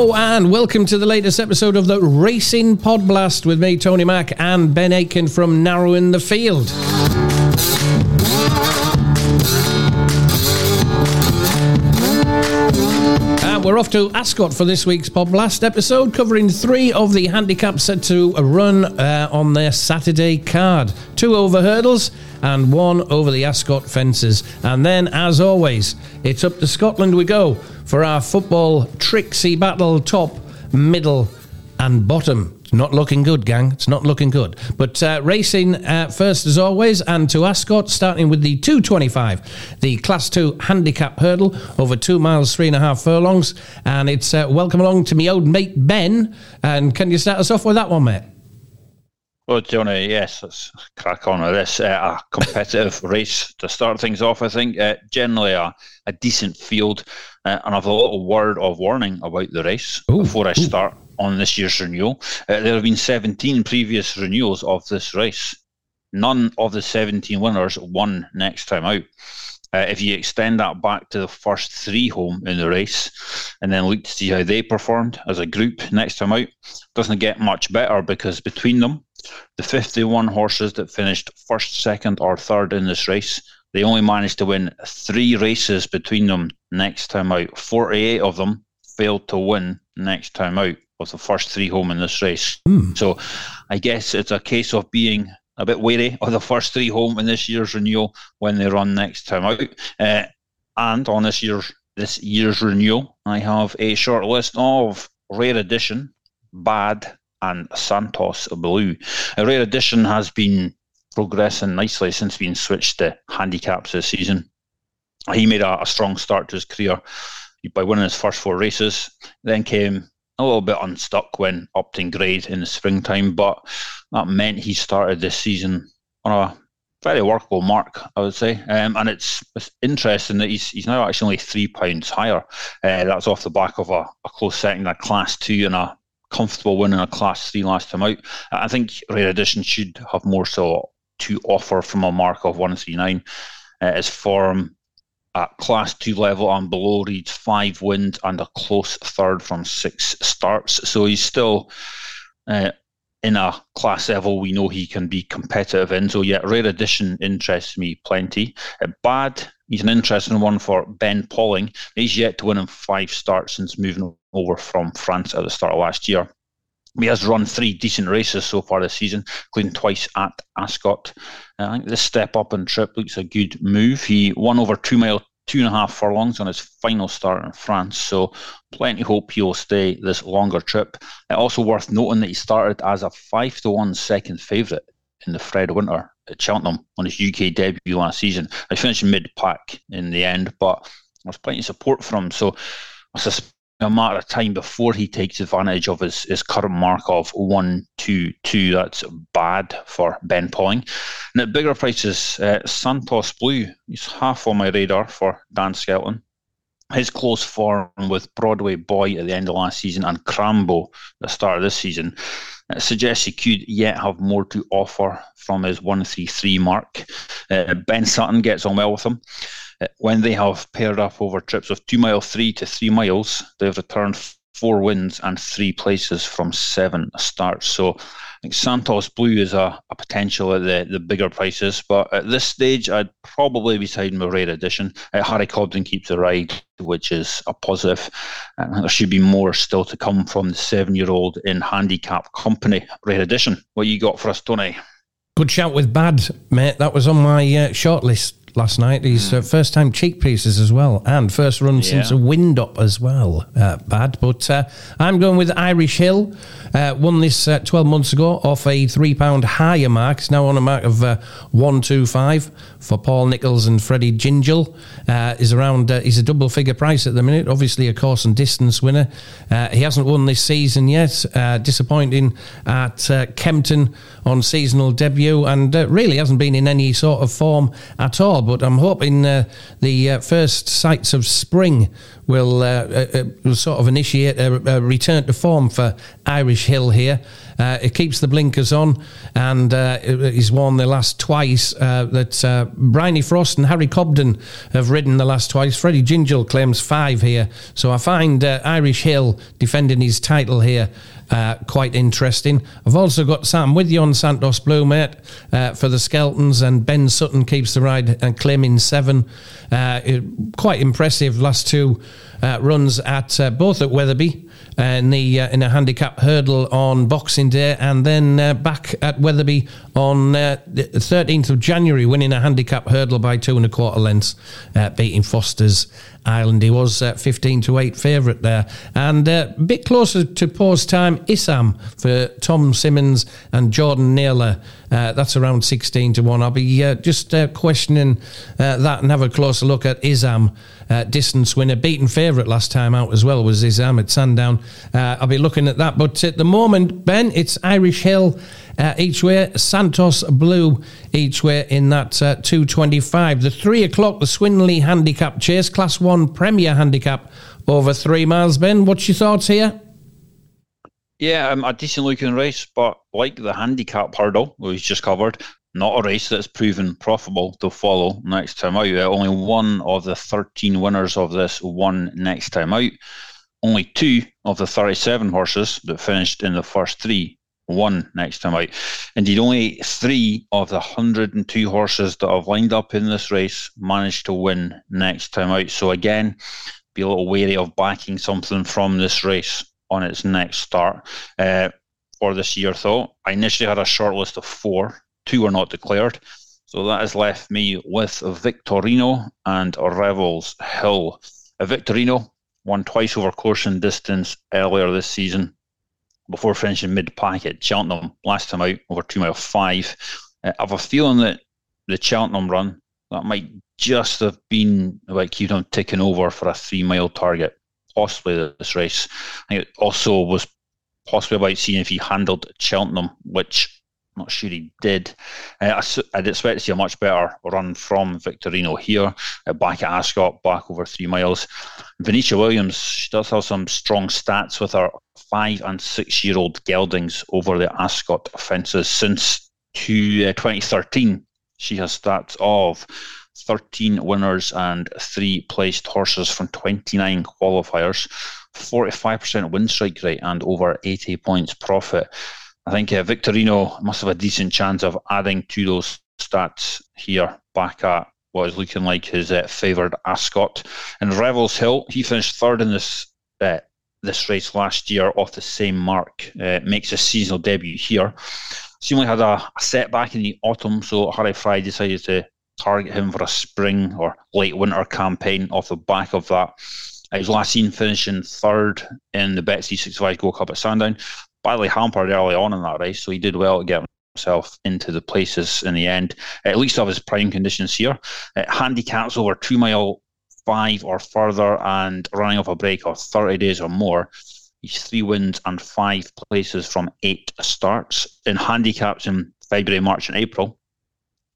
Hello and welcome to the latest episode of the Racing Pod Blast with me, Tony Mack, and Ben Aitken from Narrowing the Field. And we're off to Ascot for this week's Pod Blast episode, covering three of the handicaps set to run on their Saturday card. Two over hurdles and one over the Ascot fences. And then, as always, it's up to Scotland we go for our football tricksy battle, top, middle and bottom. It's not looking good, gang. It's not looking good. But racing first, as always, and to Ascot, starting with the 225, the Class 2 handicap hurdle over 2 miles, 3.5 furlongs. And it's welcome along to me old mate, Ben. And can you start us off with that one, mate? Well, Johnny, yes, let's crack on with this. A competitive race to start things off, I think. Generally a decent field, and I've a little word of warning about the race before I start on this year's renewal. There have been 17 previous renewals of this race. None of the 17 winners won next time out. If you extend that back to the first three home in the race and then look to see how they performed as a group next time out, doesn't get much better, because between them, the 51 horses that finished first, second or third in this race, they only managed to win three races between them next time out. 48 of them failed to win next time out of the first three home in this race. So I guess it's a case of being a bit wary of the first three home in this year's renewal when they run next time out. And on this year's renewal, I have a short list of Rare Edition, Bad and Santos Blue. Rare Edition has been progressing nicely since being switched to handicaps this season. He made a strong start to his career by winning his first four races, then came a little bit unstuck when upped in grade in the springtime, but that meant he started this season on a very workable mark, I would say. And it's interesting that he's now actually only £3 higher. That's off the back of a close second, a Class 2 and a comfortable win in a Class 3 last time out. I think Rare Edition should have more so to offer from a mark of 139. His form at Class 2 level and below reads 5 wins and a close third from 6 starts. So he's still in a class level we know he can be competitive in. So yeah, Rare Edition interests me plenty. Bad, he's an interesting one for Ben Polling. He's yet to win in 5 starts since moving over from France at the start of last year. He has run 3 decent races so far this season, including twice at Ascot. I think this step up and trip looks a good move. He won over 2.5 furlongs on his final start in France, so plenty hope he'll stay this longer trip. Also worth noting that he started as a 5-1 second favourite in the Fred Winter at Cheltenham on his UK debut last season. He finished mid-pack in the end, but there was plenty of support for him, so I suspect a matter of time before he takes advantage of his current mark of 122. That's Bad for Ben Polling. And at bigger prices, Santos Blue is half on my radar for Dan Skelton. His close form with Broadway Boy at the end of last season and Crambo at the start of this season suggests he could yet have more to offer from his 133 mark. Ben Sutton gets on well with him. When they have paired up over trips of 2 mile 3 to 3 miles, they've returned 4 wins and 3 places from 7 starts. So I think Santos Blue is a potential at the bigger prices, but at this stage I'd probably be siding with Rare Edition. Harry Cobden keeps the ride, which is a positive, and there should be more still to come from the 7-year-old in handicap company. Rare Edition, what you got for us, Tony? Good shout with Bad, mate. That was on my shortlist last night. He's first time cheek pieces as well, and first run since a wind up as well. Bad, but I'm going with Irish Hill. Won this 12 months ago off a £3 higher mark. It's now on a mark of 125 for Paul Nichols and Freddie Gingell. Is around he's a double figure price at the minute, obviously a course and distance winner. He hasn't won this season yet. Disappointing at Kempton on seasonal debut, and really hasn't been in any sort of form at all. But I'm hoping the first sights of spring will sort of initiate a return to form for Irish Hill here. It keeps the blinkers on, and he's won the last twice. That Bryony Frost and Harry Cobden have ridden the last twice. Freddie Gingell claims 5 here. So I find Irish Hill defending his title here quite interesting. I've also got Sam with you on Santos Blue, mate, for the Skeltons, and Ben Sutton keeps the ride and claiming 7. Quite impressive last two runs at both at Weatherby in a handicap hurdle on Boxing Day, and then back at Weatherby on the 13th of January, winning a handicap hurdle by 2 1/4 lengths, beating Foster's Island. He was 15-8 favourite there. And a bit closer to pause time, Isam for Tom Simmons and Jordan Naylor. That's around 16-1. I'll be just questioning that and have a closer look at Isam. Distance winner, beaten favourite last time out as well was Isam at Sandown. I'll be looking at that. But at the moment, Ben, it's Irish Hill each way, Santos Blue each way in that 2:25. The 3 o'clock, the Swinley Handicap Chase, Class 1 Premier Handicap over 3 miles. Ben, what's your thoughts here? Yeah, a decent-looking race, but like the handicap hurdle we've just covered, not a race that's proven profitable to follow next time out. Only one of the 13 winners of this won next time out. Only 2 of the 37 horses that finished in the first 3 won next time out. Indeed, only 3 of the 102 horses that have lined up in this race managed to win next time out. So again, be a little wary of backing something from this race on its next start. For this year, though, I initially had a short list of 4. 2 were not declared, so that has left me with Victorino and Revels Hill. Victorino won twice over course and distance earlier this season before finishing mid-pack at Cheltenham last time out over 2 mile 5. I have a feeling that the Cheltenham run, that might just have been about keeping him ticking over for a 3 mile target. Possibly this race. I think it also was possibly about seeing if he handled Cheltenham, which I'm not sure he did. I'd expect to see a much better run from Victorino here, back at Ascot, back over 3 miles. Venetia Williams, she does have some strong stats with her 5- and 6-year-old geldings over the Ascot fences. Since 2013, she has stats of 13 winners and 3 placed horses from 29 qualifiers, 45% win strike rate and over 80 points profit. I think Victorino must have a decent chance of adding to those stats here, back at what is looking like his favoured Ascot. And Revels Hill, he finished 3rd in this race last year off the same mark, makes his seasonal debut here. Seemingly had a setback in the autumn, so Harry Fry decided to target him for a spring or late winter campaign off the back of that. He was last seen finishing 3rd in the Betts 65 Gold Cup at Sandown. Badly hampered early on in that race, so he did well to get himself into the places in the end, at least of his prime conditions here. Handicaps over 2 mile 5 or further and running off a break of 30 days or more. He's 3 wins and 5 places from 8 starts. In handicaps in February, March and April,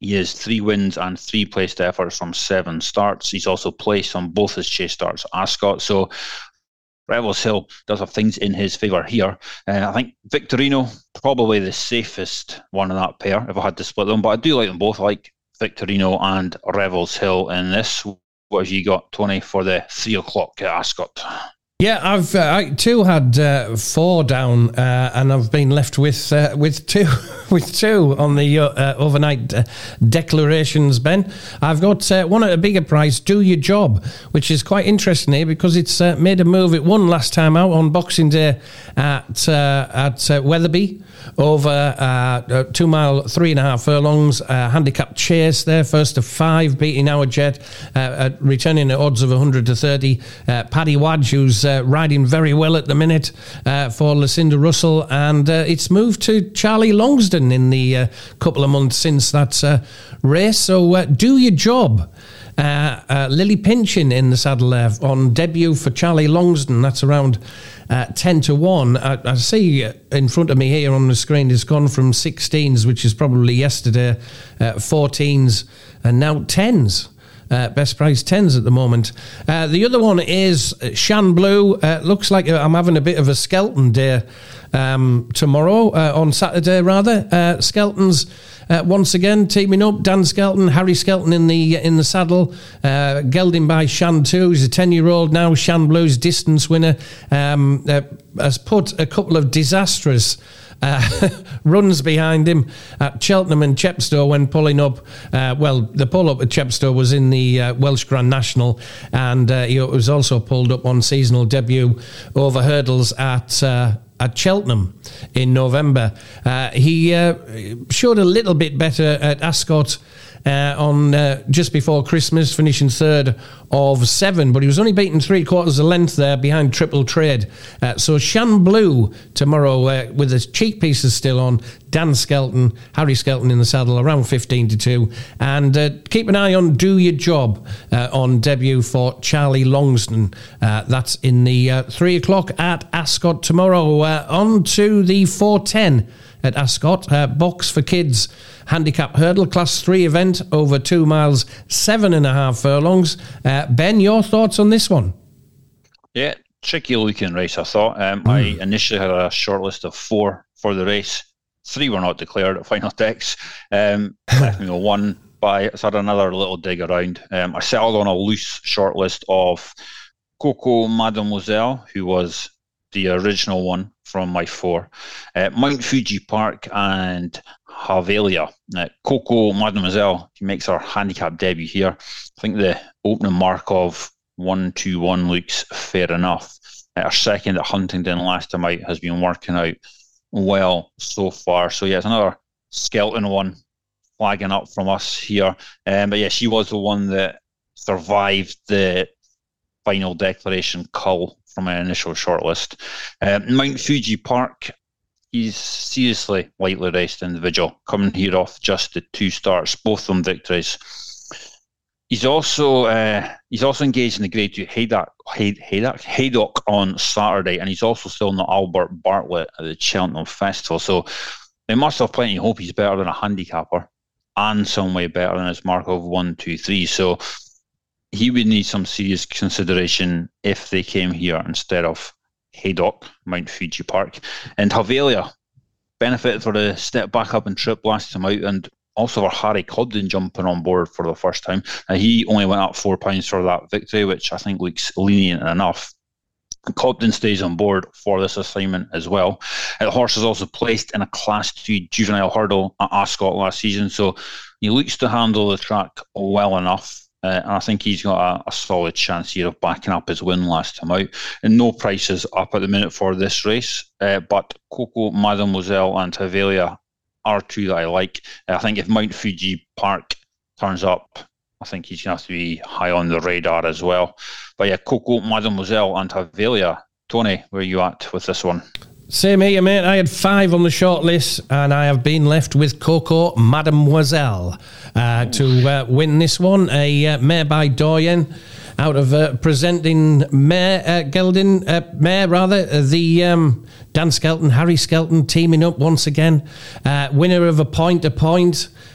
he has 3 wins and 3 placed efforts from 7 starts. He's also placed on both his chase starts at Ascot. So Revels Hill does have things in his favour here. I think Victorino, probably the safest one in that pair if I had to split them. But I do like them both. I like Victorino and Revels Hill in this. What have you got, Tony, for the 3 o'clock at Ascot? Yeah, I've I too had 4 down, and I've been left with two on the overnight declarations. Ben, I've got one at a bigger price, Do Your Job, which is quite interesting here because it's made a move. It won last time out on Boxing Day at Weatherby over 2 mile 3.5 furlongs, handicap chase there, 1st of 5, beating Our Jet, returning at odds of 100-30. Paddy Wadge, who's riding very well at the minute for Lucinda Russell, and it's moved to Charlie Longsdon in the couple of months since that race. So Do Your Job. Lily Pinchin in the saddle there on debut for Charlie Longsdon. That's around 10-1. I see in front of me here on the screen it's gone from 16s, which is probably yesterday, 14s, and now 10s. Best price 10s at the moment. The other one is Shan Blue. Looks like I'm having a bit of a Skelton day tomorrow, on Saturday rather. Skelton's once again teaming up. Dan Skelton, Harry Skelton in the saddle, gelding by Shan 2, who's a 10-year-old now. Shan Blue's distance winner, has put a couple of disastrous runs behind him at Cheltenham and Chepstow when pulling up. Well, the pull up at Chepstow was in the Welsh Grand National, and he was also pulled up on seasonal debut over hurdles at Cheltenham in November. He showed a little bit better at Ascot on just before Christmas, finishing third of 7, but he was only beaten 3/4 the length there behind Triple Trade. So Shan Blue tomorrow, with his cheek pieces still on, Dan Skelton, Harry Skelton in the saddle, around 15/2, and keep an eye on Do Your Job on debut for Charlie Longsdon. That's in the 3 o'clock at Ascot tomorrow. On to the 4:10 at Ascot, box for kids handicap hurdle, class 3 event over 2 miles, 7.5 furlongs. Ben, your thoughts on this one? Yeah, tricky looking race, I thought. I initially had a short list of 4 for the race. 3 were not declared at final decks. Left me with 1 by, so I had another little dig around. I settled on a loose short list of Coco Mademoiselle, who was the original one from my 4, Mount Fuji Park and Havelia. Coco Mademoiselle, she makes her handicap debut here. I think the opening mark of 1-2-1 looks fair enough. Her second at Huntingdon last time out has been working out well so far. So yeah, it's another Skelton one flagging up from us here. But yeah, she was the one that survived the final declaration cull from my initial shortlist. Mount Fuji Park, he's seriously lightly raced individual, coming here off just the 2 starts, both of them victories. He's also engaged in the Grade 2 Haydock on Saturday, and he's also still in the Albert Bartlett at the Cheltenham Festival. So they must have plenty of hope he's better than a handicapper and some way better than his mark of 1, 2, 3. So he would need some serious consideration if they came here instead of Haydock, Mount Fuji Park. And Havelia benefited for the step back up and trip last time out, and also for Harry Cobden jumping on board for the first time. He only went up £4 for that victory, which I think looks lenient enough. Cobden stays on board for this assignment as well. The horse is also placed in a Class 2 juvenile hurdle at Ascot last season, so he looks to handle the track well enough. And I think he's got a solid chance here of backing up his win last time out. And no prices up at the minute for this race, but Coco Mademoiselle and Havelia are 2 that I like. I think if Mount Fuji Park turns up, I think he's going to have to be high on the radar as well. But yeah, Coco Mademoiselle and Havelia. Tony, where are you at with this one? Same here, mate. I had 5 on the short list, and I have been left with Coco Mademoiselle to win this one. A mare by Doyen out of presenting mare, gelding mare rather. The Dan Skelton, Harry Skelton teaming up once again. Winner of a point.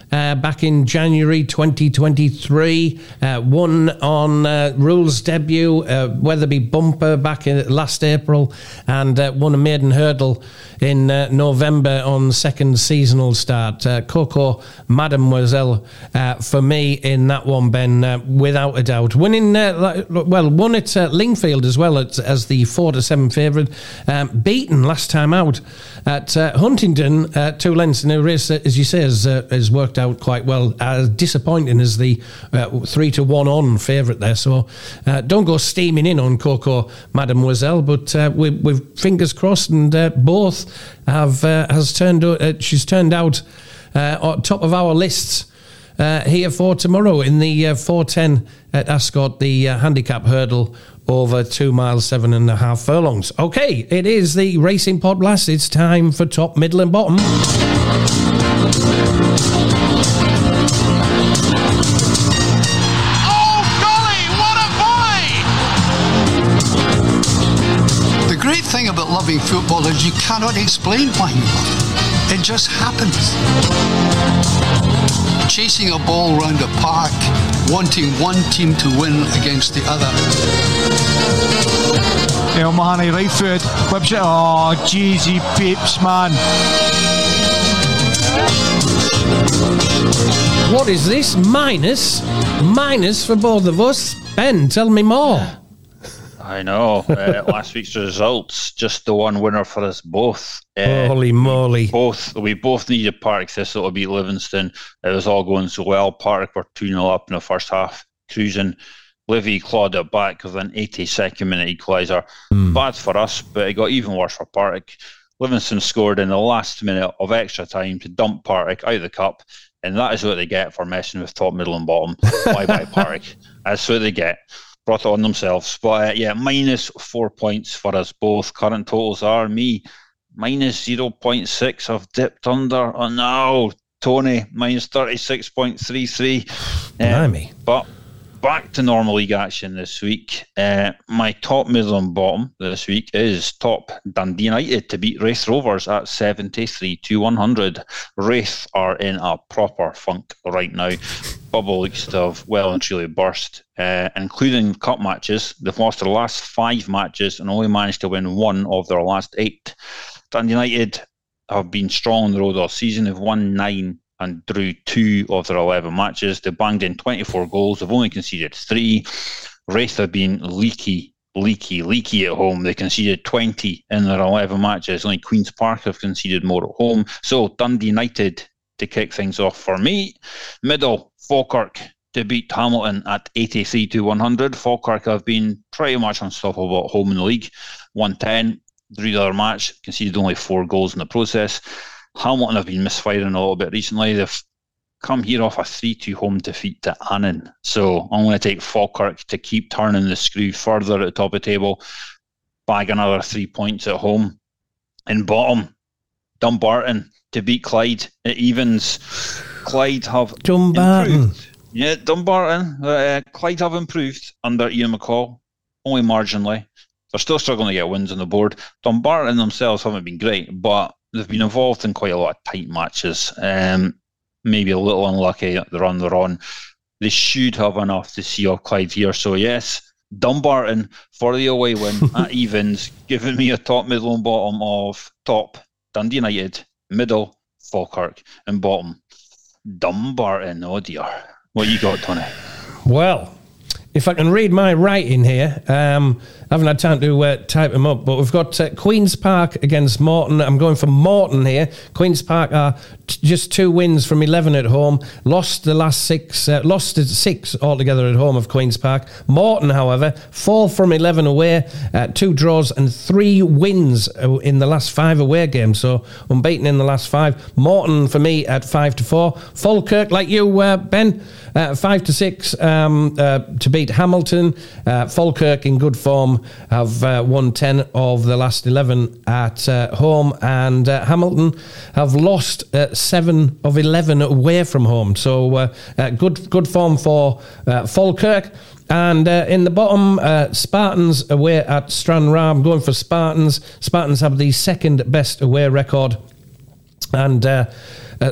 Back in January 2023, won on Rules debut, Weatherby bumper back in last April, and won a maiden hurdle in November on second seasonal start. Coco Mademoiselle for me in that one, Ben, without a doubt. Winning, won at Lingfield as well as the 4/7 favourite. Beaten last time out at Huntingdon, 2 lengths in a race that, as you say, has worked out quite well. As disappointing as the 3-1 on favourite there, so don't go steaming in on Coco Mademoiselle, but with fingers crossed, and both have she's turned out on top of our lists here for tomorrow in the 4:10 at Ascot, the handicap hurdle over 2 miles, 7.5 furlongs. Okay, it is the Racing Pod Blast. It's time for top, middle and bottom. Loving football is you cannot explain why you love it. It just happens. Chasing a ball round a park wanting one team to win against the other. El Mahoney, right foot, whips it. Oh, jeez, he peeps, man. What is this? Minus? Minus for both of us? Ben, tell me more. I know. Last week's results, just the one winner for us both. Holy moly. We both needed Partick Thistle to beat Livingston. It was all going so well. Partick were 2-0 up in the first half, cruising. Livy clawed it back with an 82nd minute equaliser. Bad for us, but it got even worse for Partick. Livingston scored in the last minute of extra time to dump Partick out of the cup, and that is what they get for messing with top, middle and bottom. Bye-bye, Partick. That's what they get. Brought it on themselves. But yeah, minus 4 points for us both. Current totals are me, minus 0.6. I've dipped under. Oh no, Tony, minus 36.33. But back to normal league action this week. My top, middle and bottom this week is top Dundee United to beat Raith Rovers at 73-100. Raith are in a proper funk right now. Bubble looks to have well and truly burst, including cup matches. They've lost their last 5 matches and only managed to win 1 of their last 8. Dundee United have been strong on the road all season. They've won 9 and drew 2 of their 11 matches. They banged in 24 goals. They've only conceded 3. Raith have been leaky at home. They conceded 20 in their 11 matches. Only Queen's Park have conceded more at home. So Dundee United to kick things off for me. Middle, Falkirk to beat Hamilton at 83-100. Falkirk have been pretty much unstoppable at home in the league. 110, drew the other match, conceded only 4 goals in the process. Hamilton have been misfiring a little bit recently. They've come here off a 3-2 home defeat to Annan. So I'm going to take Falkirk to keep turning the screw further at the top of the table, bag another 3 points at home. In bottom, Dumbarton to beat Clyde at evens. Clyde have improved. Yeah, Dumbarton. Clyde have improved under Ian McCall, only marginally. They're still struggling to get wins on the board. Dumbarton themselves haven't been great, but they've been involved in quite a lot of tight matches. Maybe a little unlucky at the run they're on. They should have enough to see off Clyde here. So yes, Dumbarton for the away win at evens, giving me a top, middle and bottom of top Dundee United, middle Falkirk, and bottom Dumbarton. Oh dear. What you got, Tony? Well, if I can read my writing here, I haven't had time to type them up, but we've got Queen's Park against Morton. I'm going for Morton here. Queen's Park are just 2 wins from 11 at home. Lost the last 6 altogether at home of Queen's Park. Morton, however, 4 from 11 away, 2 draws and 3 wins in the last 5 away games. So unbeaten in the last 5. Morton for me at 5-4. Falkirk, like you, Ben, 5-6 to beat Hamilton. Falkirk in good form have won 10 of the last 11 at home, and Hamilton have lost 7 of 11 away from home. So good form for Falkirk. And in the bottom, Spartans away at Stranraer. I'm going for Spartans. Spartans have the 2nd best away record, and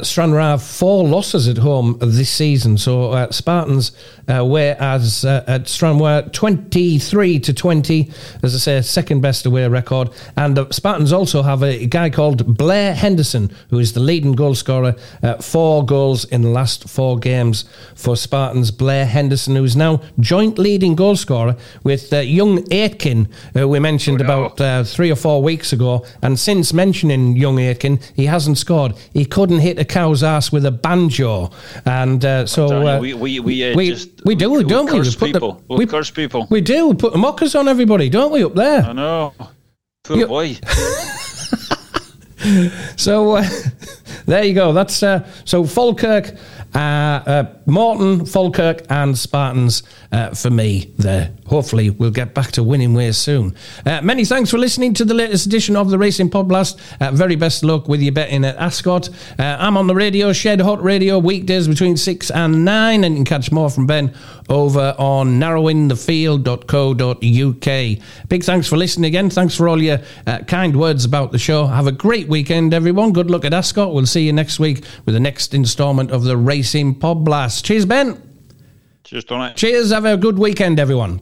Stranraer have 4 losses at home this season. So Spartans whereas at Stranraer 23-20, as I say, 2nd best away record. And the Spartans also have a guy called Blair Henderson, who is the leading goal scorer, 4 goals in the last 4 games for Spartans. Blair Henderson, who is now joint leading goal scorer with young Aitken, who we mentioned about 3 or 4 weeks ago. And since mentioning young Aitken, he hasn't scored. He couldn't hit a cow's ass with a banjo, and so we curse people. We curse people. We do. We put the mockers on everybody, don't we, up there? I know. Poor boy. So there you go. That's so Falkirk, Morton, Falkirk, and Spartans for me there. Hopefully we'll get back to winning ways soon. Many thanks for listening to the latest edition of the Racing Podblast. Very best luck with your betting at Ascot. I'm on the radio, Shed Hot Radio, weekdays between 6 and 9, and you can catch more from Ben over on narrowingthefield.co.uk. Big thanks for listening again. Thanks for all your kind words about the show. Have a great weekend, everyone. Good luck at Ascot. We'll see you next week with the next instalment of the Racing Podblast. Cheers, Ben. Cheers, Tony. Cheers. Have a good weekend, everyone.